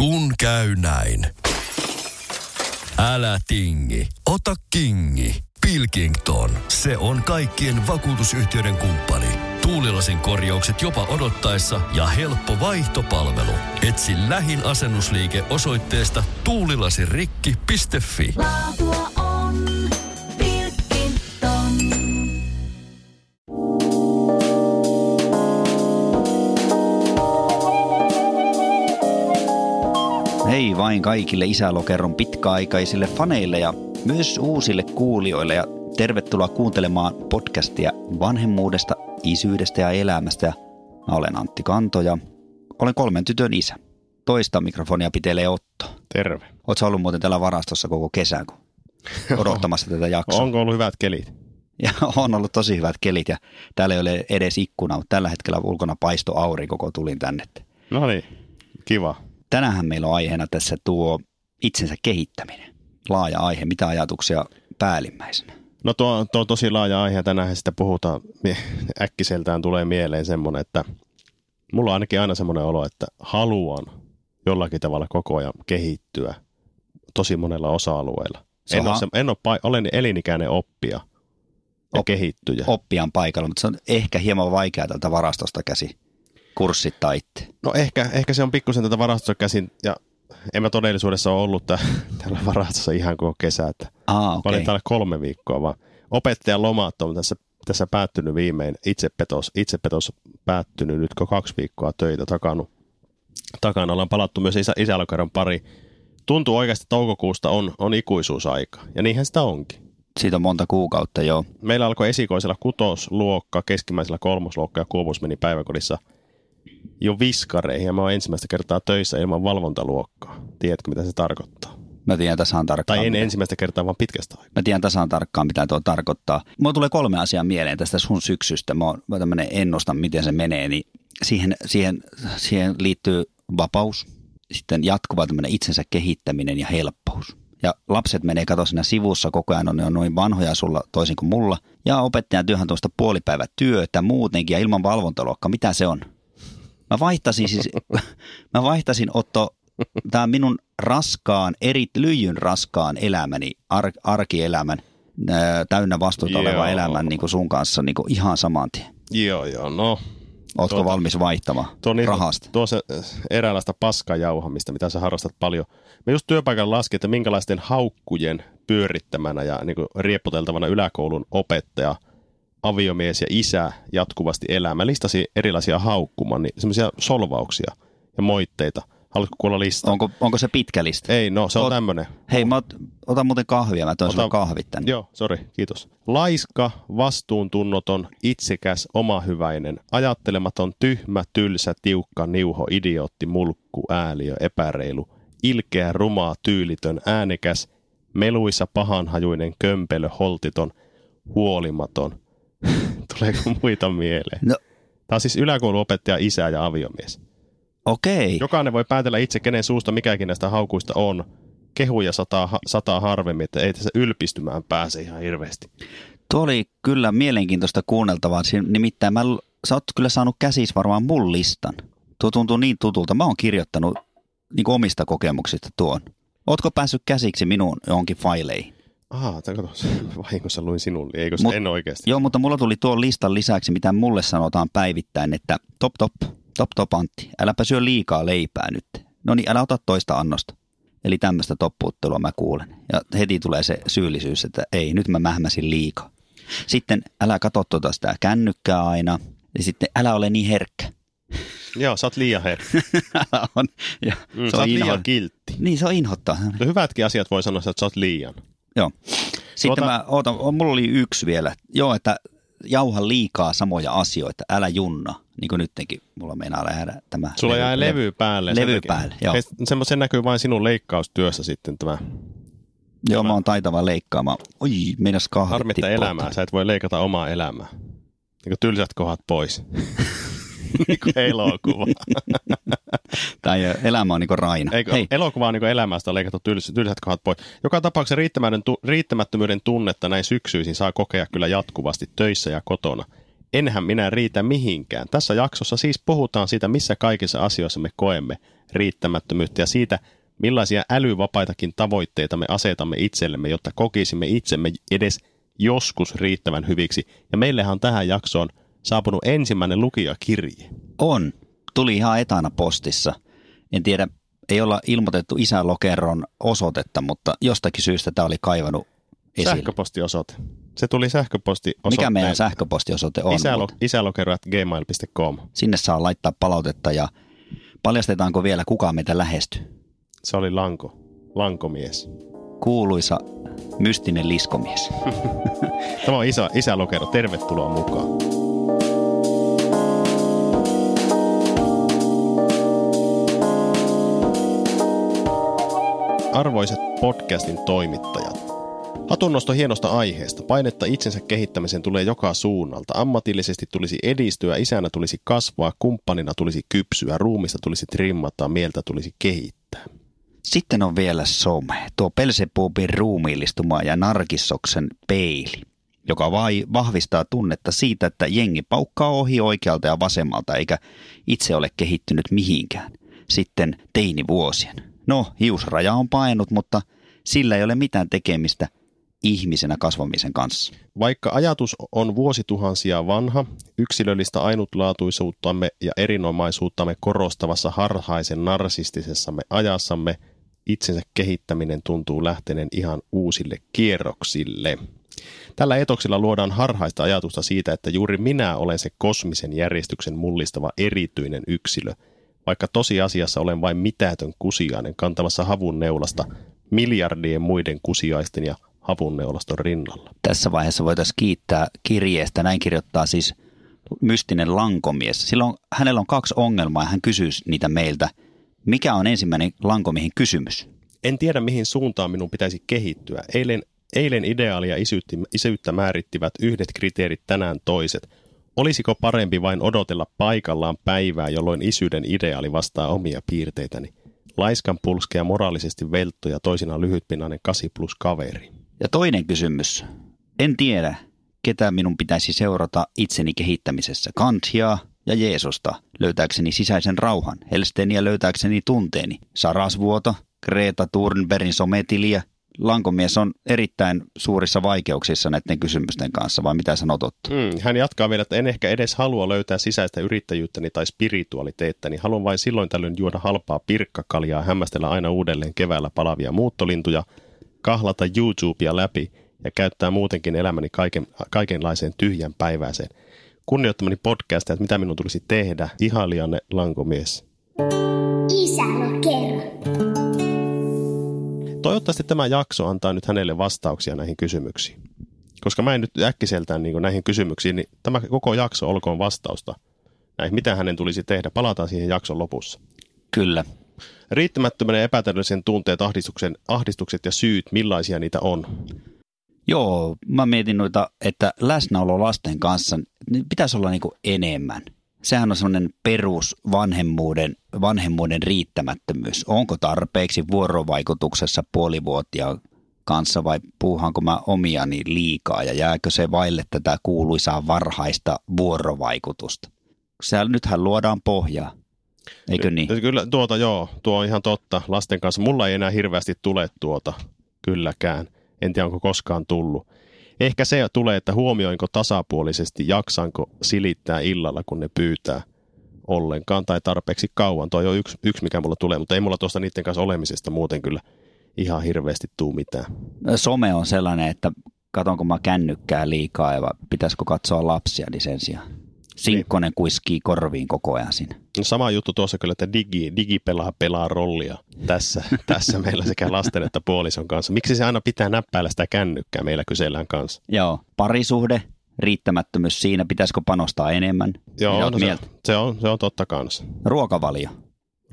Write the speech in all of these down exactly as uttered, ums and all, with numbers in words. Kun käy näin. Älä tingi, ota kingi. Pilkington, se on kaikkien vakuutusyhtiöiden kumppani. Tuulilasin korjaukset jopa odottaessa ja helppo vaihtopalvelu. Etsi lähin asennusliike osoitteesta tuulilasirikki piste fi. Laatua on Pilkington. Hei vain kaikille Isälokeron pitkäaikaisille faneille ja myös uusille kuulijoille ja tervetuloa kuuntelemaan podcastia vanhemmuudesta, isyydestä ja elämästä. Ja mä olen Antti Kanto ja olen kolmen tytön isä. Toista mikrofonia pitelee Otto. Terve. Ootko ollut muuten täällä varastossa koko kesän, kun odottamassa tätä jaksoa? Onko ollut hyvät kelit? Ja on ollut tosi hyvät kelit ja täällä ei ole edes ikkuna, mutta tällä hetkellä ulkona paisto aurinko, kun tulin tänne. No niin, kiva. Tänäänhän meillä on aiheena tässä tuo itsensä kehittäminen. Laaja aihe. Mitä ajatuksia päällimmäisenä? No tuo, tuo on tosi laaja aihe. Tänään sitä puhutaan. Äkkiseltään tulee mieleen semmoinen, että mulla on ainakin aina semmoinen olo, että haluan jollakin tavalla koko ajan kehittyä tosi monella osa-alueella. En ole, se, en ole, olen elinikäinen oppija ja Op, kehittyjä. Oppijan paikalla, mutta se on ehkä hieman vaikeaa tältä varastosta käsi kurssittaa itse. No ehkä, ehkä se on pikkusen tätä varastosta käsin ja en mä todellisuudessa ole ollut täällä varastossa ihan koko kesä. Että Aa, okay. Mä olin täällä kolme viikkoa, vaan opettajan lomat on tässä, tässä päättynyt viimein. Itsepetos, itsepetos päättynyt nyt, kun kaksi viikkoa töitä takanut. Takana ollaan palattu myös isä, Isälokeron pari. Tuntuu oikeasti, että toukokuusta on, on ikuisuusaika, ja niinhän sitä onkin. Siitä on monta kuukautta, joo. Meillä alkoi esikoisella kutosluokka, keskimmäisellä kolmosluokka, ja Kuopus meni päiväkodissa jo viskareihin, ja mä oon ensimmäistä kertaa töissä ilman valvontaluokkaa. Tiedätkö, mitä se tarkoittaa? Mä tiedän tasan tarkkaan. Tai en mitä. ensimmäistä kertaa, vaan pitkästä aikaa. Mä tiedän tasan tarkkaan, mitä tuo tarkoittaa. Mulla tulee kolme asiaa mieleen tästä sun syksystä. Mä, mä tämmönen ennustan, miten se menee. Niin siihen, siihen, siihen liittyy vapaus, sitten jatkuva tämmönen itsensä kehittäminen ja helppous. Ja lapset menee kato siinä sivussa koko ajan, ne on noin vanhoja sulla toisin kuin mulla. Ja opettajan työhän tuosta puolipäivätyötä muutenkin ja ilman valvontaluokkaa. Mitä se on? Mä vaihtasin siis, mä vaihtasin Otto, tää minun raskaan, eri, lyijyn raskaan elämäni, ar, arkielämän, ää, täynnä vastuuta oleva elämän niin kuin sun kanssa niin kuin ihan saman tien. Joo, joo, no. Ootko tuo, valmis vaihtamaan tuo, niin, rahasta? Tuo se eräänlaista paskajauhamista, mitä sä harrastat paljon. Mä just työpaikalla laskin, että minkälaisten haukkujen pyörittämänä ja niin kuin riepputeltavana yläkoulun opettaja, aviomies ja isä jatkuvasti elää. Mä listasin erilaisia haukkumaan, niin semmoisia solvauksia ja moitteita. Haluatko kuulla listaa? Onko, onko se pitkä lista? Ei, no se Oot, on tämmönen. Hei, mä ot, otan muuten kahvia, mä toin sun kahvit tänne. Joo, sori, kiitos. Laiska, vastuuntunnoton, itsekäs, omahyväinen, ajattelematon, tyhmä, tylsä, tiukka, niuho, idiootti, mulkku, ääliö, epäreilu, ilkeä, rumaa, tyylitön, äänekäs, meluisa, pahanhajuinen, kömpelö, holtiton, huolimaton. Tuleeko muita mieleen? No. Tämä on siis yläkouluopettaja, isä ja aviomies. Okei. Jokainen voi päätellä itse, kenen suusta mikäkin näistä haukuista on. Kehuja sataa, sataa harvemmin, että ei tässä ylpistymään pääse ihan hirveästi. Tuo oli kyllä mielenkiintoista kuunneltavaa. Nimittäin mä, sä oot kyllä saanut käsis varmaan mun listan. Tuo tuntuu niin tutulta. Mä oon kirjoittanut niin kuin omista kokemuksista tuon. Ootko päässyt käsiksi minuun johonkin faileihin? Aha, vahingossa luin sinulle, eikö se Mut, en oikeasti? Joo, mutta mulla tuli tuon listan lisäksi, mitä mulle sanotaan päivittäin, että top top, top top Antti, äläpä syö liikaa leipää nyt. No niin, älä ota toista annosta. Eli tämmöistä toppuuttelua mä kuulen. Ja heti tulee se syyllisyys, että ei, nyt mä mähmäsin liikaa. Sitten älä katso tuota sitä kännykkää aina. Ja sitten älä ole niin herkkä. Joo, sä oot liian herkkä. Älä on. Ja, mm, sä oot inho... liian kiltti. Niin, se on inhottaa. No, hyvätkin asiat voi sanoa, että sä oot liian. Joo. Sitten Tuota... mä ootan, mulla oli yksi vielä. Joo, että jauha liikaa samoja asioita, älä junna, niin kuin nyttenkin mulla meinaa lähdä tämä. Sulla levy, jää levy päälle. Levy sen päälle, joo. Semmoisen näkyy vain sinun leikkaustyössä sitten tämä. Joo, tämä. Mä oon taitava leikkaamaan. Oi, meinas kahvit. Harmittaa elämää, sä et voi leikata omaa elämää. Niin kuin tylsät kohdat pois. Niin kuin elokuva. Tai elämä on niin kuin Raina. Eikö, elokuva on niin kuin elämästä leikattu tylsät, tylsät kohdat pois. Joka tapauksessa riittämättömyyden tunnetta näin syksyisin saa kokea kyllä jatkuvasti töissä ja kotona. Enhän minä riitä mihinkään. Tässä jaksossa siis puhutaan siitä, missä kaikissa asioissa me koemme riittämättömyyttä ja siitä, millaisia älyvapaitakin tavoitteita me asetamme itsellemme, jotta kokisimme itsemme edes joskus riittävän hyviksi. Ja meillähän on tähän jaksoon saapunut ensimmäinen lukijakirje. On. Tuli ihan etana postissa. En tiedä, ei olla ilmoitettu Isälokeron osoitetta, mutta jostakin syystä tämä oli kaivannut esille. Sähköpostiosoite. Se tuli sähköpostiosoite. Mikä meidän sähköpostiosoite on? Isälo- isälokero at gmail piste com. Sinne saa laittaa palautetta ja paljastetaanko vielä kukaan meitä lähestyy? Se oli Lanko. Lankomies. Kuuluisa mystinen liskomies. Tämä on isä, Isälokero. Tervetuloa mukaan. Arvoiset podcastin toimittajat. Hatunnosto hienosta aiheesta. Painetta itsensä kehittämiseen tulee joka suunnalta. Ammatillisesti tulisi edistyä, isänä tulisi kasvaa, kumppanina tulisi kypsyä, ruumista tulisi trimmata, mieltä tulisi kehittää. Sitten on vielä some, tuo Belsebubin ruumiillistuma ja narkissoksen peili, joka vai vahvistaa tunnetta siitä, että jengi paukkaa ohi oikealta ja vasemmalta eikä itse ole kehittynyt mihinkään. Sitten teinivuosien. No, hiusraja on painut, mutta sillä ei ole mitään tekemistä ihmisenä kasvamisen kanssa. Vaikka ajatus on vuosituhansia vanha, yksilöllistä ainutlaatuisuuttamme ja erinomaisuuttamme korostavassa harhaisen narsistisessamme ajassamme, itsensä kehittäminen tuntuu lähteneen ihan uusille kierroksille. Tällä etoksilla luodaan harhaista ajatusta siitä, että juuri minä olen se kosmisen järjestyksen mullistava erityinen yksilö, vaikka tosiasiassa olen vain mitätön kusiainen kantamassa havunneulasta miljardien muiden kusiaisten ja havunneulaston rinnalla. Tässä vaiheessa voitaisiin kiittää kirjeestä. Näin kirjoittaa siis mystinen lankomies. Silloin hänellä on kaksi ongelmaa ja hän kysyy niitä meiltä. Mikä on ensimmäinen lankomiehen kysymys? En tiedä, mihin suuntaan minun pitäisi kehittyä. Eilen, eilen ideaalia isyyttä määrittivät yhdet kriteerit, tänään toiset. Olisiko parempi vain odotella paikallaan päivää, jolloin isyyden ideaali vastaa omia piirteitäni? Laiskan pulskea moraalisesti veltto ja toisinaan lyhytpinnainen kasi plus kaveri. Ja toinen kysymys. En tiedä, ketä minun pitäisi seurata itseni kehittämisessä. Kantia ja Jeesusta löytääkseni sisäisen rauhan, Helsteniä löytääkseni tunteeni, Sarasvuota, Greta Thunbergin sometiliä. Lankomies on erittäin suurissa vaikeuksissa näiden kysymysten kanssa, vai mitä sanot, Otto? Mm, hän jatkaa vielä, että en ehkä edes halua löytää sisäistä yrittäjyyttäni tai spiritualiteettani. Haluan vain silloin tällöin juoda halpaa pirkkakaljaa, hämmästellä aina uudelleen keväällä palavia muuttolintuja, kahlata YouTubea läpi ja käyttää muutenkin elämäni kaiken, kaikenlaiseen tyhjän päiväiseen. Kunnioittamani podcastia, että mitä minun tulisi tehdä, ihailijanne lankomies. Isälokero. Toivottavasti tämä jakso antaa nyt hänelle vastauksia näihin kysymyksiin. Koska mä en nyt äkkiseltään niin näihin kysymyksiin, niin tämä koko jakso olkoon vastausta näihin, mitä hänen tulisi tehdä. Palataan siihen jakson lopussa. Kyllä. Riittämättömän ja epätäydellisen tunteet, ahdistuksen, ahdistukset ja syyt, millaisia niitä on? Joo, mä mietin noita, että läsnäolo lasten kanssa niin pitäisi olla niin kuin enemmän. Sehän on semmoinen perusvanhemmuuden vanhemmuuden riittämättömyys. Onko tarpeeksi vuorovaikutuksessa puolivuotiaan kanssa vai puuhaanko mä omiani liikaa ja jääkö se vaille tätä kuuluisaa varhaista vuorovaikutusta? Sehän, nythän luodaan pohjaa, eikö niin? Kyllä, tuota joo, tuo on ihan totta lasten kanssa. Mulla ei enää hirveästi tule tuota kylläkään. En tiedä, onko koskaan tullut. Ehkä se tulee, että huomioinko tasapuolisesti, jaksanko silittää illalla, kun ne pyytää ollenkaan tai tarpeeksi kauan. Tuo on yksi, yksi, mikä mulla tulee, mutta ei mulla tuosta niiden kanssa olemisesta muuten kyllä ihan hirveästi tuu mitään. Some on sellainen, että katonko mä kännykkää liikaa ja pitäisikö katsoa lapsia, niin sen sijaan. Sinkkonen niin kuiskii korviin koko ajan siinä. No sama juttu tuossa kyllä, että digi, digi pelaa, pelaa rollia tässä, tässä meillä sekä lasten että puolison kanssa. Miksi se aina pitää näppäillä sitä kännykkää, meillä kysellään kanssa? Joo, parisuhde, riittämättömyys siinä, pitäisikö panostaa enemmän? Joo, no se, se, on, se on totta kanssa. Ruokavalio.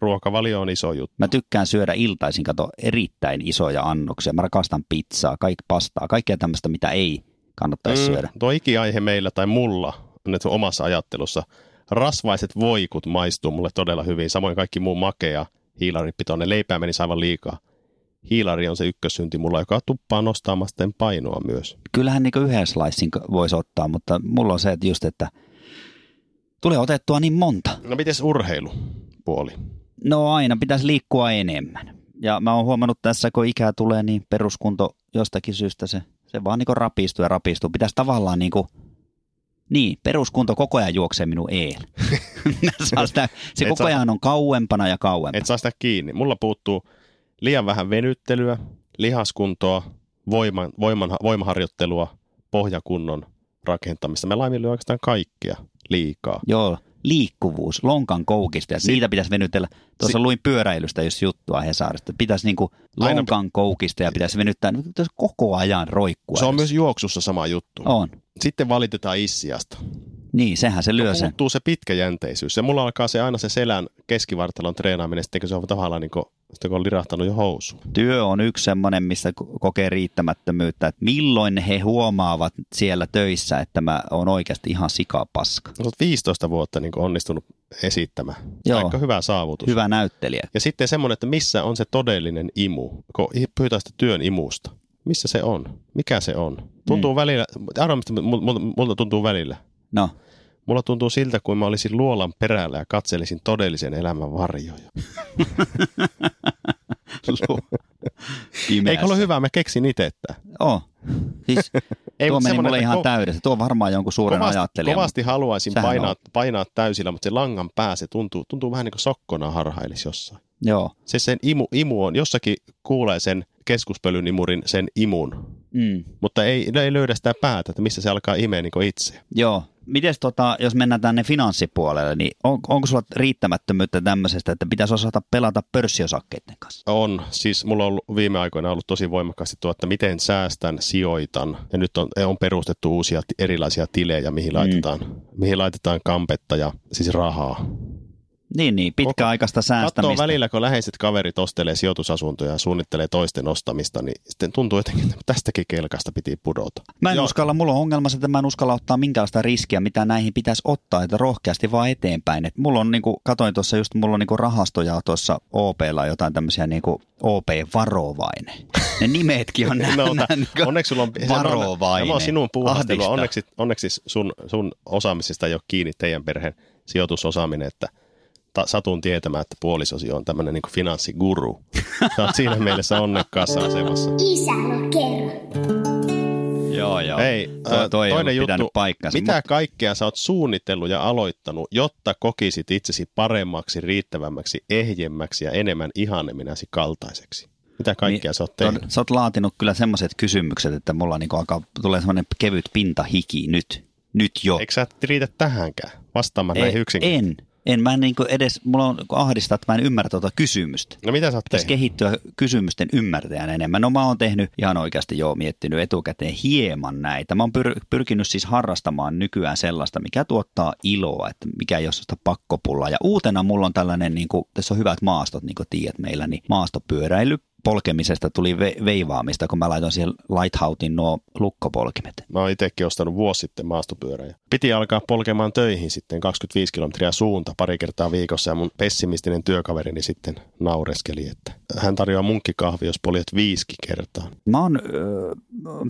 Ruokavalio on iso juttu. Mä tykkään syödä iltaisin, kato, erittäin isoja annoksia. Mä rakastan pizzaa, kaikki pastaa, kaikkea tämmöistä, mitä ei kannattaisi mm, syödä. Tuo ikiaihe meillä tai mulla nyt omassa ajattelussa. Rasvaiset voikut maistuu mulle todella hyvin. Samoin kaikki muu makea, hiilaripitoinen. Leipää menisi aivan liikaa. Hiilari on se ykkössynti mulla, joka tuppaa nostaamaan painoa myös. Kyllähän niin yhden slicein voisi ottaa, mutta mulla on se, että just, että Tulee otettua niin monta. No mites urheilupuoli? No aina pitäisi liikkua enemmän. Ja mä oon huomannut tässä, kun ikää tulee, niin peruskunto jostakin syystä se, se vaan niin rapistuu ja rapistuu. Pitäisi tavallaan niin kuin, niin, peruskunto koko ajan juoksee minun eellä. sitä, se koko ajan on kauempana ja kauempana. Et saa sitä kiinni. Mulla puuttuu liian vähän venyttelyä, lihaskuntoa, voiman, voiman, voimaharjoittelua, pohjakunnon rakentamista. Me laiminlyö oikeastaan kaikkea liikaa. Joo. Liikkuvuus, lonkan koukista ja si- niitä pitäisi venytellä. Tuossa si- luin pyöräilystä just juttua Hesarista. Pitäisi niinku lonkan p- koukista ja pitäisi venyttää koko ajan roikkua. Se on edes. Myös juoksussa sama juttu. On. Sitten valitetaan issiasta. Niin, sehän se lyö sen. Puuttuu se pitkäjänteisyys. Se mulla alkaa se aina se selän keskivartalon treenaaminen, sitten se on tavallaan niin kuin, kun on lirahtanut jo housuun. Työ on yksi semmoinen, missä kokee riittämättömyyttä, että milloin he huomaavat siellä töissä, että mä oon oikeasti ihan sikapaska. Olet viisitoista vuotta niin onnistunut esittämään. Joo. Aika hyvä saavutus. Hyvä näyttelijä. Ja sitten semmoinen, että missä on se todellinen imu, kun pyytää sitä työn imusta. Missä se on? Mikä se on? Tuntuu mm. välillä, arvomista multa tuntuu välillä. No. Mulla tuntuu siltä, kuin mä olisin luolan perällä ja katselisin todellisen elämän varjoja. Eikö ole hyvä, mä keksin itse tämän. Oo. Siis, ei, tuo meni mulle ihan ko- täydessä. Tuo on varmaan jonkun suuren kovasti, ajattelijan. Kovasti haluaisin painaa, painaa täysillä, mutta se langan pää, se tuntuu, tuntuu vähän niin kuin sokkona harhailisi jossain. Joo. Se sen imu, imu on, jossakin kuulee sen keskuspölynimurin sen imun, mm. mutta ei, ei löydä sitä päätä, että missä se alkaa imeä niin kuin itse. Joo. Mites tota, jos mennään tänne finanssipuolelle, niin on, onko sulla riittämättömyyttä tämmöisestä, että pitäisi osata pelata pörssiosakkeiden kanssa? On. Siis mulla on ollut, viime aikoina ollut tosi voimakkaasti tuo, että miten säästän, sijoitan. Ja nyt on, on perustettu uusia erilaisia tilejä, mihin laitetaan, mm. mihin laitetaan kampetta ja siis rahaa. Niin, niin, pitkäaikaista säästämistä. Katsoo välillä, kun läheiset kaverit ostelee sijoitusasuntoja ja suunnittelee toisten ostamista, niin sitten tuntuu jotenkin, että tästäkin kelkasta piti pudota. Mä en Joo. uskalla, mulla on ongelma, että mä en uskalla ottaa minkäänlaista riskiä, mitä näihin pitäisi ottaa, että rohkeasti vaan eteenpäin. Et mulla on, niin kuin, katoin tuossa just, mulla on niin kuin rahastoja tuossa O P:lla jotain tämmöisiä niin kuin O P-varovainen. Ne nimetkin on näin. No, niin onneksi sulla on varovainen. Tämä on sinun puuhastelua. Onneksi, onneksi sun, sun osaamisesta ei ole kiinni teidän perheen sijoitusosaaminen, että satun tietämään, että puolisosi on tämmöinen niin kuin finanssiguru. Sä oot siinä mielessä onnekkaassa asemassa. Isälokero. Joo, joo. Hei, toi, toi toinen juttu. Paikkansa, mitä mutta... kaikkea sä oot suunnitellut ja aloittanut, jotta kokisit itsesi paremmaksi, riittävämmäksi, ehjemmäksi ja enemmän ihaneminäsi kaltaiseksi? Mitä kaikkea niin, sä oot tehnyt? Sä oot laatinut kyllä semmoiset kysymykset, että mulla niin alkaa, tulee semmoinen kevyt pintahiki nyt. Nyt jo. Eikö sä riitä tähänkään? Vastaamaan näihin yksinkertaisesti. En. En mä niin kuin edes, mulla on ahdistaa, että mä en ymmärrä tuota kysymystä. No mitä sä oot tehnyt? Kehittyä kysymysten ymmärtäjän enemmän. No mä oon tehnyt ihan oikeasti joo, miettinyt etukäteen hieman näitä. Mä oon pyr- pyrkinyt siis harrastamaan nykyään sellaista, mikä tuottaa iloa, että mikä ei ole sellaista pakkopullaa. Ja uutena mulla on tällainen, niin kuin, tässä on hyvät maastot, niin kuin tiedät meillä, niin maastopyöräily. Polkemisesta tuli ve- veivaamista, kun mä laitoin siihen Lighthoutin nuo lukkopolkimet. Mä oon itsekin ostanut vuosi sitten maastopyörän. Piti alkaa polkemaan töihin sitten kaksikymmentäviisi kilometriä suunta pari kertaa viikossa ja mun pessimistinen työkaverini sitten naureskeli, että hän tarjoaa munkkikahvi, jos poljet viisikin kertaa. Mä oon, öö,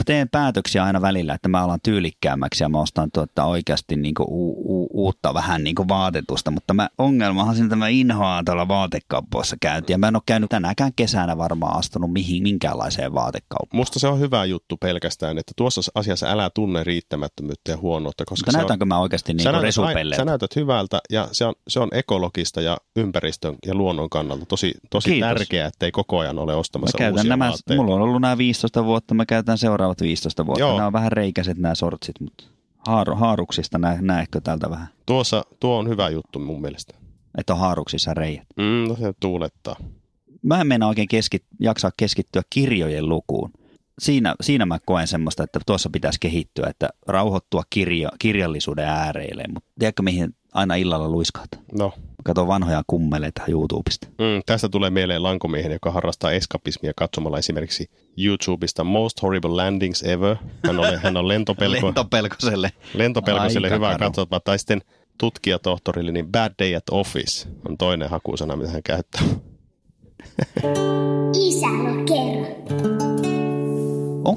teen päätöksiä aina välillä, että mä alan tyylikkäämmäksi ja mä ostan tuota oikeasti niinku u- u- uutta vähän niinku vaatetusta, mutta mä, ongelmahan siinä, että mä inhoan tuolla vaatekaupoissa käyntiin ja mä en ole käynyt tänäkään kesänä varmaan astunut mihin, minkäänlaiseen vaatekauppaan. Musta se on hyvä juttu pelkästään, että tuossa asiassa älä tunne riittämättömyyttä ja huonoutta. Koska näytänkö on, mä oikeasti niin resupelleiltä? Sä näytät hyvältä ja se on, se on ekologista ja ympäristön ja luonnon kannalta tosi, tosi tärkeää, että ei koko ajan ole ostamassa uusia nämä, vaatteita. Mulla on ollut nämä viisitoista vuotta, mä käytän seuraavat viisitoista vuotta. Joo. Nämä on vähän reikäiset nämä sortsit, mutta haaru, haaruksista nä, näetkö tältä vähän? Tuossa, tuo on hyvä juttu mun mielestä. Että on haaruksissa reijät. Mm, no se tuulettaa. Mä en meinaa oikein keskit, jaksaa keskittyä kirjojen lukuun. Siinä, siinä mä koen semmoista, että tuossa pitäisi kehittyä, että rauhoittua kirja, kirjallisuuden ääreille. Mutta tiedätkö, mihin aina illalla luiskahtaa? No. Kato vanhoja kummeleita YouTubesta. Mm, tästä tulee mieleen lankomiehen, joka harrastaa eskapismia katsomalla esimerkiksi YouTubesta Most Horrible Landings Ever. Hän on, hän on lentopelko, lentopelkoselle. Lentopelkoselle hyvä katsomaan. Tai sitten tutkijatohtorille, niin Bad Day at Office on toinen hakusana, mitä hän käyttää. Isälokero.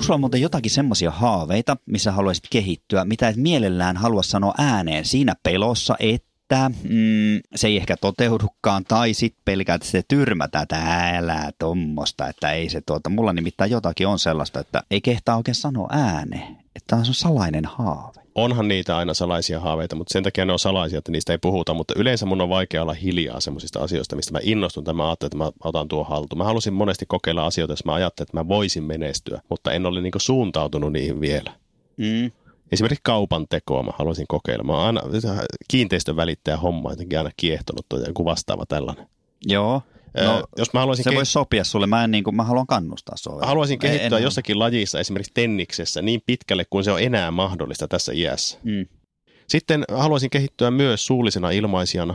Onko sulla muuten jotakin semmoisia haaveita, missä haluaisit kehittyä, mitä et mielellään halua sanoa ääneen siinä pelossa, että mm, se ei ehkä toteudukaan, tai sitten pelkää, että se tyrmätään, että älä tommosta, että ei se tuota. Mulla nimittäin jotakin on sellaista, että ei kehtaa oikein sanoa ääneen, että on salainen haave. Onhan niitä aina salaisia haaveita, mutta sen takia ne on salaisia, että niistä ei puhuta, mutta yleensä mun on vaikea olla hiljaa semmoisista asioista, mistä mä innostun tai mä ajattelin, että mä otan tuon haltuun. Mä halusin monesti kokeilla asioita, jos mä ajattelin, että mä voisin menestyä, mutta en ole niinku suuntautunut niihin vielä. Mm. Esimerkiksi kaupan tekoa mä haluaisin kokeilla. Mä oon aina kiinteistön välittäjä homma jotenkin aina kiehtonut tai joku vastaava tällainen. Joo. No, jos mä haluaisin se ke- voi sopia sulle. Mä, en niin kuin, mä haluan kannustaa sua. Haluaisin kehittyä en, jossakin en... lajissa, esimerkiksi tenniksessä, niin pitkälle kuin se on enää mahdollista tässä iässä. Mm. Sitten haluaisin kehittyä myös suullisena ilmaisijana.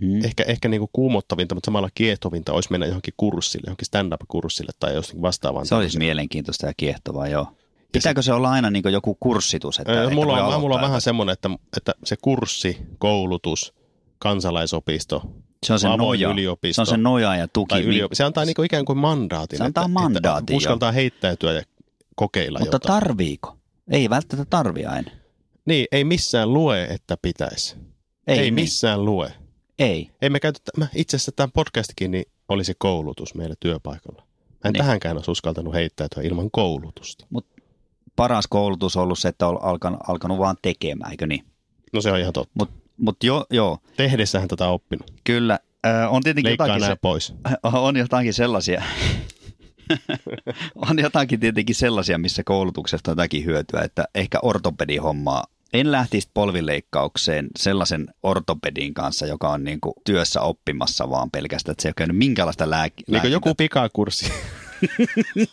Mm. Ehkä, ehkä niin kuin kuumottavinta, mutta samalla kiehtovinta olisi mennä johonkin kurssille, johonkin stand-up-kurssille tai jossakin vastaavaan. Se olisi mielenkiintoista ja kiehtovaa, joo. Pitääkö se olla aina niin kuin joku kurssitus? Että, äh, mulla, on, mulla on vähän semmoinen, että, että se kurssi, koulutus, kansalaisopisto... Se on se noja. Se on se noja ja tuki. Yliopisto. Se antaa niinku ikään kuin mandaatin. Se antaa mandaatin. Uskaltaa heittäytyä ja kokeilla mutta jotain. Mutta tarviiko? Ei välttämättä tarvi aina. Niin, ei missään lue, että pitäisi. Ei, ei missään lue. Ei. Ei me käytetä, mä itse asiassa tämän podcastikin niin oli se koulutus meillä työpaikalla. Mä en niin. tähänkään olisi uskaltanut heittäytyä ilman koulutusta. Mutta paras koulutus on ollut se, että on alkanut, alkanut vaan tekemään, eikö niin? No se on ihan totta. Mut Mut jo, joo. Tehdessähän tätä on oppinut. Kyllä. Ö, on tietenkin Leikkaa jotakin, se, pois. On jotakin sellaisia. on jotakin tietenkin sellaisia, missä koulutuksesta on jotakin hyötyä, että ehkä ortopedihommaa. En lähtisi polvileikkaukseen sellaisen ortopedin kanssa, joka on niinku työssä oppimassa vaan pelkästään, että se ei ole käynyt minkäänlaista lääkiä. Niin kuin joku pikakurssi.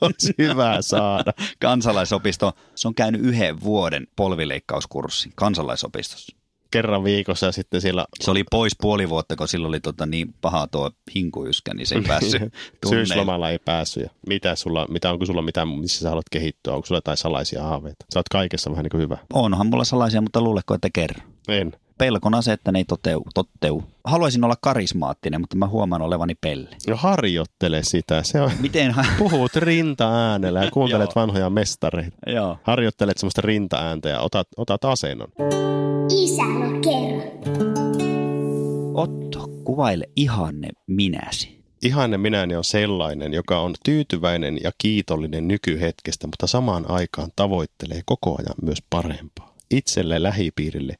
Olisi hyvä saada. Kansalaisopisto. Se on käynyt yhden vuoden polvileikkauskurssin kansalaisopistossa. Kerran viikossa ja sitten siellä... Se oli pois puoli vuotta, kun silloin oli tota niin paha tuo hinkuyskä, niin se ei päässyt tunneille. Syyslomalla ei päässyt. Ja mitä sulla, mitä, onko sulla mitään, missä sä haluat kehittyä? Onko sulla jotain salaisia haaveita? Sä oot kaikessa vähän niin kuin hyvä. Onhan mulla salaisia, mutta luuletko, että kerran? En. Pelkona se, että ne ei toteu, toteu. Haluaisin olla karismaattinen, mutta mä huomaan olevani pelle. No harjoittele sitä. Se on. Miten ha- Puhut rinta-äänellä ja kuuntelet vanhoja mestareita. Joo. Harjoittelet semmoista rinta-ääntä ja otat, otat asennon. Isälokero. Otto, kuvaile ihanne minäsi. Ihanne minäni on sellainen, joka on tyytyväinen ja kiitollinen nykyhetkestä, mutta samaan aikaan tavoittelee koko ajan myös parempaa. Itselle, lähipiirille,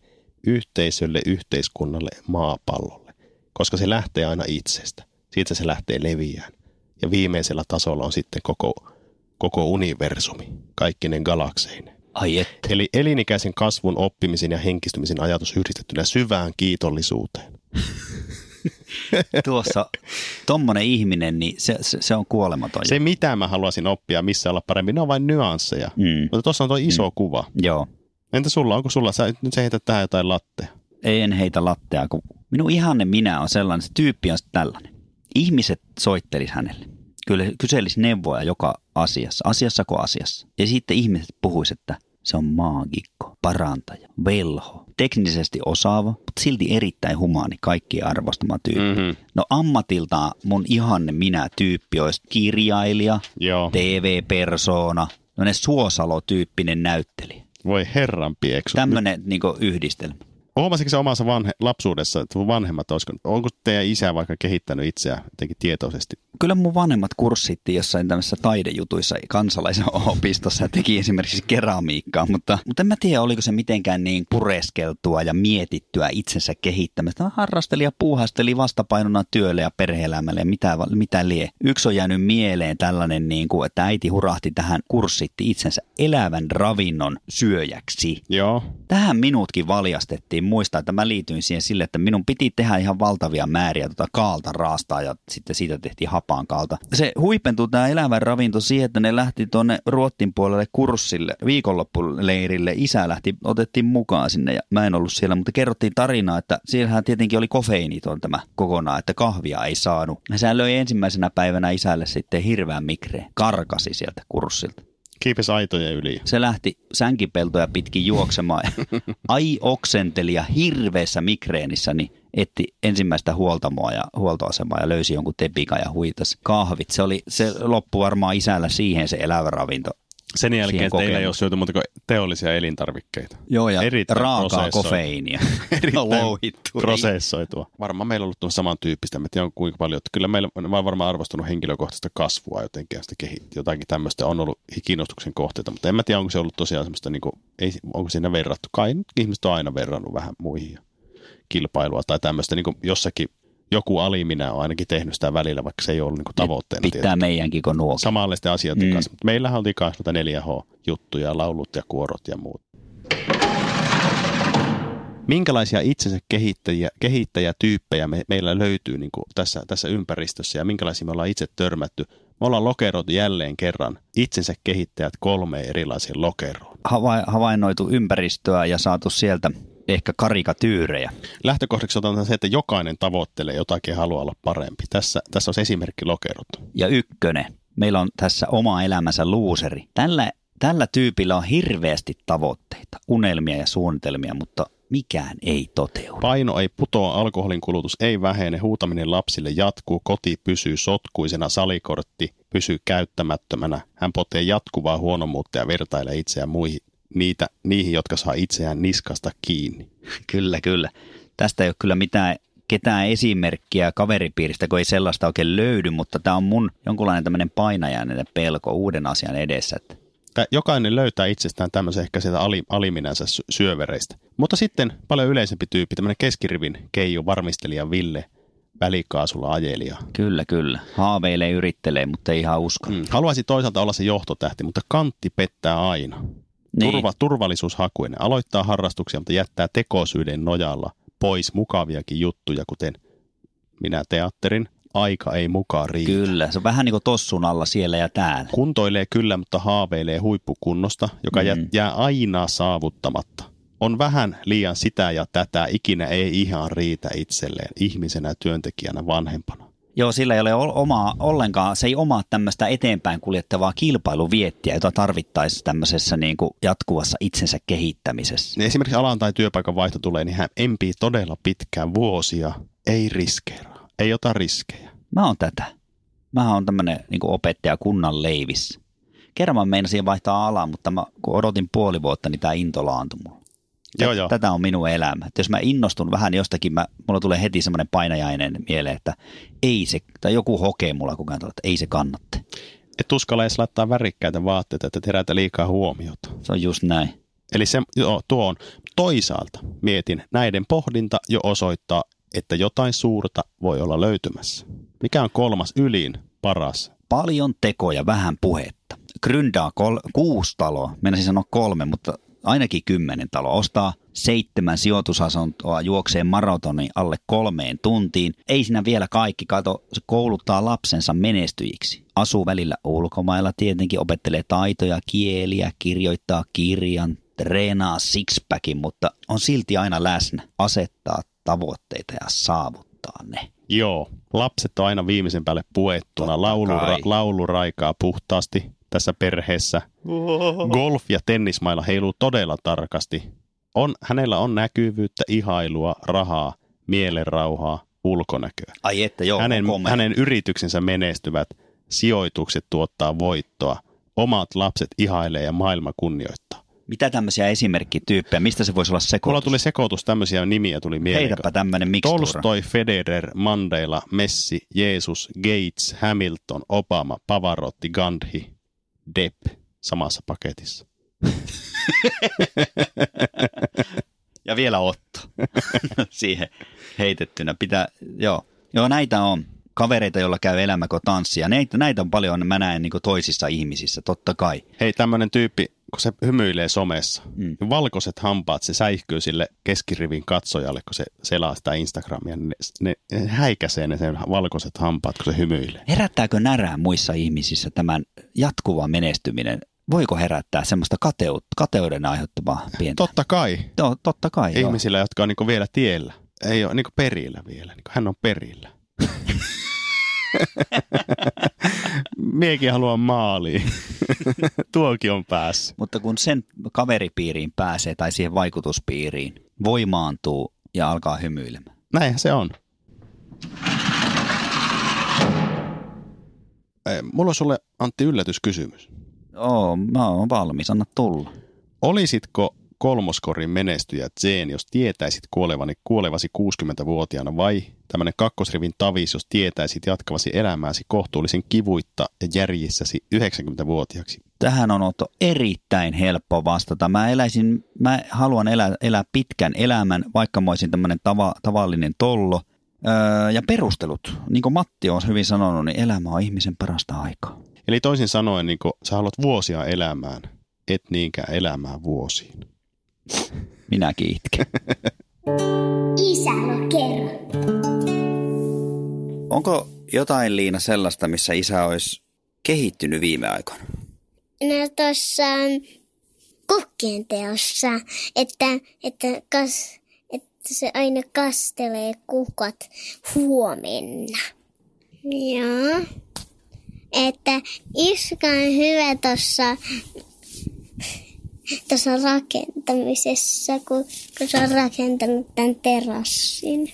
yhteisölle, yhteiskunnalle, maapallolle, koska se lähtee aina itsestä. Siitä se lähtee leviään. Ja viimeisellä tasolla on sitten koko, koko universumi, kaikkinen galakseineen. Ai että. Eli elinikäisen kasvun, oppimisen ja henkistymisen ajatus yhdistettynä syvään kiitollisuuteen. Tuossa tommonen ihminen, niin se, se, se on kuolematon. Se mitä mä haluaisin oppia, missä olla paremmin, ne on vain nyansseja. Mm. Mutta tuossa on tuo iso mm. kuva. Joo. Entä sulla, onko sulla, sä, nyt sä heität tähän jotain lattea? Ei, en heitä lattea, kun minun ihanne minä on sellainen, se tyyppi on tällainen. Ihmiset soittelis hänelle, kyllä kyselis neuvoja joka asiassa, asiassa kuin asiassa. Ja sitten ihmiset puhuis, että se on maagikko, parantaja, velho, teknisesti osaava, mutta silti erittäin humaani, kaikkien arvostama tyyppi. Mm-hmm. No ammatiltaan mun ihanne minä tyyppi olisi kirjailija, joo. T V-persoona, tämmöinen Suosalo-tyyppinen näyttelijä. Voi herran pieksu. Tämmöinen niin kuin yhdistelmä. Huomasitko sä omassa vanhe- lapsuudessa, että vanhemmat, olisiko, onko teidän isä vaikka kehittänyt itseään jotenkin tietoisesti? Kyllä mun vanhemmat kurssitti jossain tämmöisissä taidejutuissa kansalaisen opistossa ja teki esimerkiksi keramiikkaa, mutta, mutta en mä tiedä, oliko se mitenkään niin pureskeltua ja mietittyä itsensä kehittämistä. Mä harrastelin ja puuhasteli vastapainona työlle ja perhe-elämälle ja mitä, mitä lie. Yksi on jäänyt mieleen tällainen, niin kuin, että äiti hurahti tähän, kurssitti itsensä elävän ravinnon syöjäksi. Joo. Tähän minutkin valjastettiin. Muistaa, että mä liityin siihen sille, että minun piti tehdä ihan valtavia määriä tuota kaalta raastaa ja sitten siitä tehtiin hapaan kaalta. Se huipentui tämä elävän ravinto siihen, että ne lähti tuonne Ruotsin puolelle kurssille, viikonloppuleirille. Isä lähti, otettiin mukaan sinne ja mä en ollut siellä, mutta kerrottiin tarinaa, että siellähän tietenkin oli kofeiiniton tämä kokonaan, että kahvia ei saanut. Sehän löi ensimmäisenä päivänä isälle sitten hirveän migreen, karkasi sieltä kurssilta. Kiipesi aitojen yli. Se lähti sänkipeltoja pitkin juoksemaan. Ai oksenteli ja hirveässä migreenissä, niin etti ensimmäistä huoltamoa ja huoltoasemaa ja löysi jonkun tepikan ja huitasi kahvit. Se, oli, se loppui varmaan isällä siihen se elävä ravinto. Sen jälkeen teillä ei ole syöty muuta kuin teollisia elintarvikkeita. Joo, ja erittäin raakaa kofeiinia. Louhittu. Prosessoitua. Varmaan meillä on ollut samantyyppistä, en tiedä on kuinka paljon. Kyllä meillä on varmaan arvostunut henkilökohtaista kasvua jotenkin, ja sitten jotakin tämmöistä on ollut kiinnostuksen kohteita, mutta en mä tiedä, onko se ollut tosiaan semmoista, niin kuin, ei, onko siinä verrattu. Kai ihmiset on aina verrannut vähän muihin kilpailua tai tämmöistä niin kuin jossakin. Joku aliminä on ainakin tehnyt sitä välillä, vaikka se ei ollut niinku tavoitteena. Pitää tietysti. Meidänkin, kun nuokin. Samanlaisten asioiden mm. kanssa. Meillähän oli myös neljä H-juttuja, laulut ja kuorot ja muut. Minkälaisia itsensä kehittäjiä, kehittäjätyyppejä me, meillä löytyy niinku tässä, tässä ympäristössä ja minkälaisia me ollaan itse törmätty? Me ollaan lokeroitu jälleen kerran itsensä kehittäjät kolmeen erilaiseen lokeroon. Hava- havainnoitu ympäristöä ja saatu sieltä ehkä karikatyyrejä. Lähtökohdaksi otan se, että jokainen tavoittelee jotakin ja haluaa olla parempi. Tässä, tässä on esimerkki lokerot. Ja ykkönen. Meillä on tässä oma elämänsä luuseri. Tällä, tällä tyypillä on hirveästi tavoitteita, unelmia ja suunnitelmia, mutta mikään ei toteudu. Paino ei putoa, alkoholin kulutus ei vähene, huutaminen lapsille jatkuu, koti pysyy sotkuisena, salikortti pysyy käyttämättömänä. Hän potee jatkuvaa huonomuutta ja vertailee itseään muihin. Niitä, niihin, jotka saa itseään niskasta kiinni. Kyllä, kyllä. Tästä ei ole kyllä mitään, ketään esimerkkiä kaveripiiristä, kun ei sellaista oikein löydy, mutta tämä on mun jonkunlainen tämmöinen painajainen pelko uuden asian edessä. Jokainen löytää itsestään tämmöisen ehkä sieltä aliminänsä syövereistä. Mutta sitten paljon yleisempi tyyppi, tämmöinen keskirivin keiju, varmistelija Ville, välikaasulla ajelija. Kyllä, kyllä. Haaveilee, yrittelee, mutta ei ihan usko. Mm. Haluaisi toisaalta olla se johtotähti, mutta kantti pettää aina. Niin. Turva, turvallisuushakuinen. Aloittaa harrastuksia, mutta jättää tekosyyden nojalla pois mukaviakin juttuja, kuten minä teatterin. Aika ei mukaan riitä. Kyllä, se on vähän niin kuin tossun alla siellä ja täällä. Kuntoilee kyllä, mutta haaveilee huippukunnosta, joka mm. jää aina saavuttamatta. On vähän liian sitä ja tätä. Ikinä ei ihan riitä itselleen. Ihmisenä, työntekijänä, vanhempana. Joo, sillä ei ole omaa ollenkaan, se ei omaa tämmöistä eteenpäin kuljettavaa kilpailuviettiä, jota tarvittaisiin tämmöisessä niin kuin jatkuvassa itsensä kehittämisessä. Esimerkiksi alan tai työpaikan vaihto tulee, niin hän empii todella pitkään vuosia, ei riskeeraa, ei ota riskejä. Mä oon tätä. Mä oon tämmöinen niin kuin opettaja kunnan leivissä. Kerran mä meinasin vaihtaa alaa, mutta mä, kun odotin puoli vuotta, niin tää into laantui mulle. Joo, joo. Tätä on minun elämä. Et jos mä innostun vähän jostakin, mä, mulla tulee heti semmoinen painajainen mieleen, että ei se, tai joku hokee mulla kukaan tuolla, että ei se kannatte. Et uskalla edes laittaa värikkäitä vaatteita, että herätä liikaa huomiota. Se on just näin. Eli se, joo, tuo on. Toisaalta mietin, näiden pohdinta jo osoittaa, että jotain suurta voi olla löytymässä. Mikä on kolmas ylin paras? Paljon tekoja, vähän puhetta. Gryndaa kol- kuusi taloa, mennäisin sanoa kolme, mutta ainakin kymmenen taloa, ostaa seitsemän sijoitusasuntoa, juoksee maratonin alle kolmeen tuntiin. Ei siinä vielä kaikki, kato, se kouluttaa lapsensa menestyjiksi. Asuu välillä ulkomailla tietenkin, opettelee taitoja, kieliä, kirjoittaa kirjan, treenaa sixpackin, mutta on silti aina läsnä. Asettaa tavoitteita ja saavuttaa ne. Joo, lapset on aina viimeisen päälle puettuna, laulu, ra, laulu raikaa puhtaasti. Tässä perheessä. Golf- ja tennismailla heiluu todella tarkasti. On, hänellä on näkyvyyttä, ihailua, rahaa, mielenrauhaa, ulkonäköä. Ai että joo, hänen, hänen yrityksensä menestyvät, sijoitukset tuottaa voittoa, omat lapset ihailee ja maailma kunnioittaa. Mitä tämmöisiä esimerkkityyppejä? Mistä se voisi olla sekoitus? Mulla tuli sekoitus, tämmöisiä nimiä tuli mieleen. Heitäpä tämmöinen mikstura. Tolstoi, Federer, Mandela, Messi, Jeesus, Gates, Hamilton, Obama, Pavarotti, Gandhi. Depp samassa paketissa. Ja vielä Otto siihen heitettynä. Pitää, joo. joo, näitä on kavereita, joilla käy elämäko tanssia. Näitä, näitä on paljon, mä näen niin kuin toisissa ihmisissä, totta kai. Hei, tämmöinen tyyppi, kun se hymyilee somessa, mm. valkoiset hampaat, se säihkyy sille keskirivin katsojalle, kun se selaa sitä Instagramia. Ne, ne, ne häikäisee ne sen valkoiset hampaat, kun se hymyilee. Herättääkö närää muissa ihmisissä tämän jatkuva menestyminen? Voiko herättää semmoista kateut, kateuden aiheuttavaa pientä? Totta kai. To, totta kai, ihmisillä, joo. Jotka on niinku vielä tiellä. Ei ole niinku perillä vielä. Niinku hän on perillä. Miekin haluan maaliin. Tuokin on päässä. Mutta kun sen kaveripiiriin pääsee tai siihen vaikutuspiiriin, voimaantuu ja alkaa hymyilemään. Näinhän se on. Mulla on sulle, Antti, yllätyskysymys. Oo, mä oon valmis, anna tulla. Olisitko kolmoskorin menestyjä Zen, jos tietäisit kuolevani kuolevasi kuusikymmentävuotiaana vai tämmöinen kakkosrivin tavis, jos tietäisit jatkavasi elämääsi kohtuullisen kivuitta ja järjissäsi yhdeksänkymmentävuotiaaksi? Tähän on Otto erittäin helppo vastata. Mä, eläisin, mä haluan elää, elää pitkän elämän, vaikka mä olisin tämmöinen tava, tavallinen tollo. Öö, ja perustelut, niin kuin Matti on hyvin sanonut, niin elämä on ihmisen parasta aikaa. Eli toisin sanoen, niin kuin sä haluat vuosia elämään, et niinkään elämään vuosiin. Minäkin itken. Isälokero. Onko jotain, Liina, sellaista, missä isä olisi kehittynyt viime aikoina? No tuossa kukkien teossa, että, että, kas, että se aina kastelee kukat huomenna. Joo. Että Iska on hyvä tuossa tuossa rakentamisessa, kun, kun se on rakentanut tämän terassin.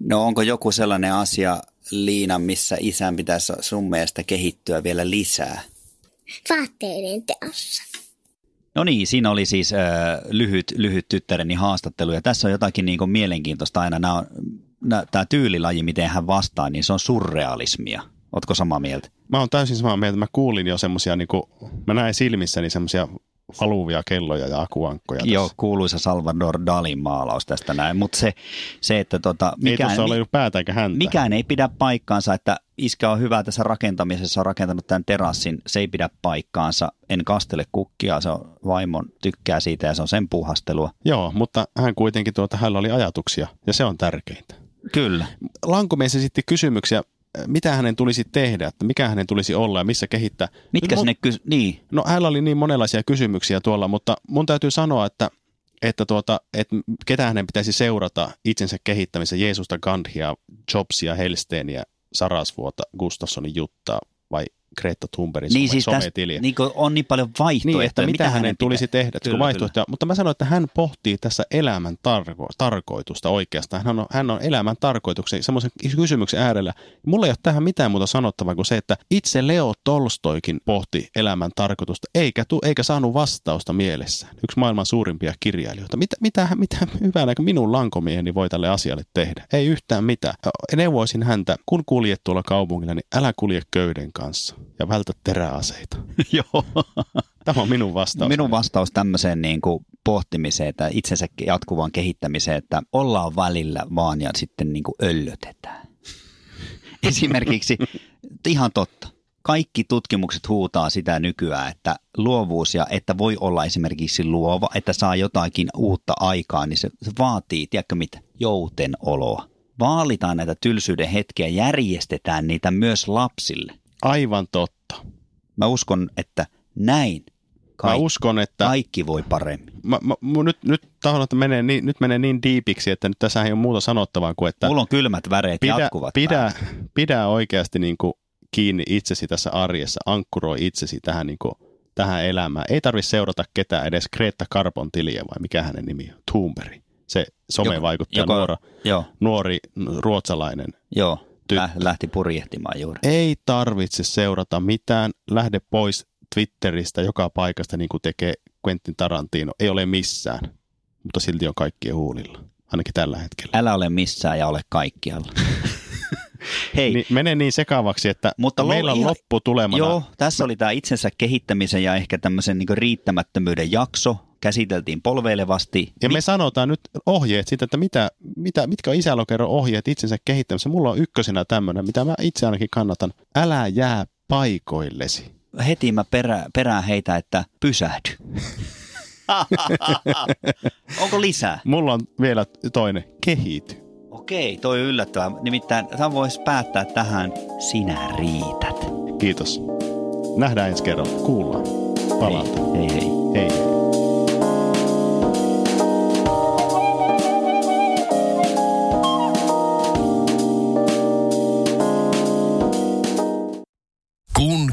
No onko joku sellainen asia, Liina, missä isän pitäisi sun mielestä kehittyä vielä lisää? Vaatteiden teossa. No niin, siinä oli siis äh, lyhyt, lyhyt tyttäreni haastattelu. Ja tässä on jotakin niin kuin mielenkiintoista aina. Tämä tyylilaji, miten hän vastaa, niin se on surrealismia. Ootko samaa mieltä? Mä oon täysin samaa mieltä. Mä kuulin jo semmosia, niin kuin, mä näin silmissäni semmosia valuvia kelloja ja akuankkoja. Joo, tässä. Kuuluisa Salvador Dalin maalaus tästä näin, mutta se, se, että tota, mikään ei, ole päätä eikä häntä. Mikään ei pidä paikkaansa, että iskä on hyvä tässä rakentamisessa, on rakentanut tämän terassin, se ei pidä paikkaansa, en kastele kukkia, se on vaimon, tykkää siitä ja se on sen puuhastelua. Joo, mutta hän kuitenkin tuota, hänellä oli ajatuksia ja se on tärkeintä. Kyllä. Lankomies esitti kysymyksiä. Mitä hänen tulisi tehdä, että mikä hänen tulisi olla ja missä kehittää? Mitkä no, sinne kysy... Niin. No hänellä oli niin monenlaisia kysymyksiä tuolla, mutta mun täytyy sanoa, että, että, tuota, että ketä hänen pitäisi seurata itsensä kehittämisen, Jeesusta, Gandhia, Jobsia, Helsteeniä, Sarasvuota, Gustafssonin Juttaa vai Greta Thunbergin niin, siis sometiliä. Niin on niin paljon vaihtoehtoja. Niin, että mitä, mitä hänen, hänen tulisi tehdä, kyllä, vaihtoehtoja. Mutta mä sanoin, että hän pohtii tässä elämän tarko- tarkoitusta oikeastaan. Hän on, hän on elämän tarkoituksen, semmoisen kysymyksen äärellä. Mulla ei ole tähän mitään muuta sanottavaa kuin se, että itse Leo Tolstoikin pohti elämän tarkoitusta, eikä, tu- eikä saanut vastausta mielessään. Yksi maailman suurimpia kirjailijoita. Mitä, mitä, mitä hyvää näkö minun lankomieheni voi tälle asialle tehdä? Ei yhtään mitään. Neuvoisin häntä, kun kuljet tuolla kaupungilla, niin älä kulje köyden kanssa. Ja vältä teräaseita. Joo. Tämä on minun vastaus. Minun vastaus tämmöiseen niin kuin pohtimiseen tai itsensä jatkuvaan kehittämiseen, että ollaan välillä vaan ja sitten niin kuin öllötetään. Esimerkiksi, ihan totta, kaikki tutkimukset huutaa sitä nykyään, että luovuus ja että voi olla esimerkiksi luova, että saa jotakin uutta aikaa, niin se, se vaatii, tiedätkö mitä, joutenoloa. Vaalitaan näitä tylsyyden hetkiä, järjestetään niitä myös lapsille. Aivan totta. Mä uskon, että näin kaikki, mä uskon, että kaikki voi paremmin. Mä, mä, nyt nyt tahdon, että menee niin, nyt menee niin diipiksi, että nyt tässä ei ole muuta sanottavaa kuin, että mulla on kylmät väreet pidä, jatkuvat. Pidä, pidä oikeasti niin kuin kiinni itsesi tässä arjessa, ankkuroi itsesi tähän, niin kuin, tähän elämään. Ei tarvitse seurata ketään edes Greta Karpon tiliä, vai mikä hänen nimi on, Thunberg. Se somevaikuttaja, joko, nuora, jo. nuori ruotsalainen. Joo. Lähti purjehtimaan juuri. Ei tarvitse seurata mitään. Lähde pois Twitteristä joka paikasta, niin kuin tekee Quentin Tarantino. Ei ole missään, mutta silti on kaikkien huulilla. Ainakin tällä hetkellä. Älä ole missään ja ole kaikkialla. Hei. Niin, menee niin sekavaksi, että mutta meillä on ihan lopputulemana. Joo, tässä oli tämä itsensä kehittämisen ja ehkä tämmöisen niin kuin riittämättömyyden jakso. Käsiteltiin polveilevasti. Ja me Mit- sanotaan nyt ohjeet siitä, että mitä, mitä, mitkä on isälokeron ohjeet itsensä kehittämisessä. Mulla on ykkösenä tämmöinen, mitä mä itse ainakin kannatan. Älä jää paikoillesi. Heti mä perä, perään heitä, että pysähdy. Onko lisää? Mulla on vielä toinen. Kehity. Okei, toi on yllättävää. Nimittäin sä vois päättää tähän. Sinä riität. Kiitos. Nähdään ensi kerralla. Kuullaan. Palataan. Hei hei. Hei hei. hei. Kun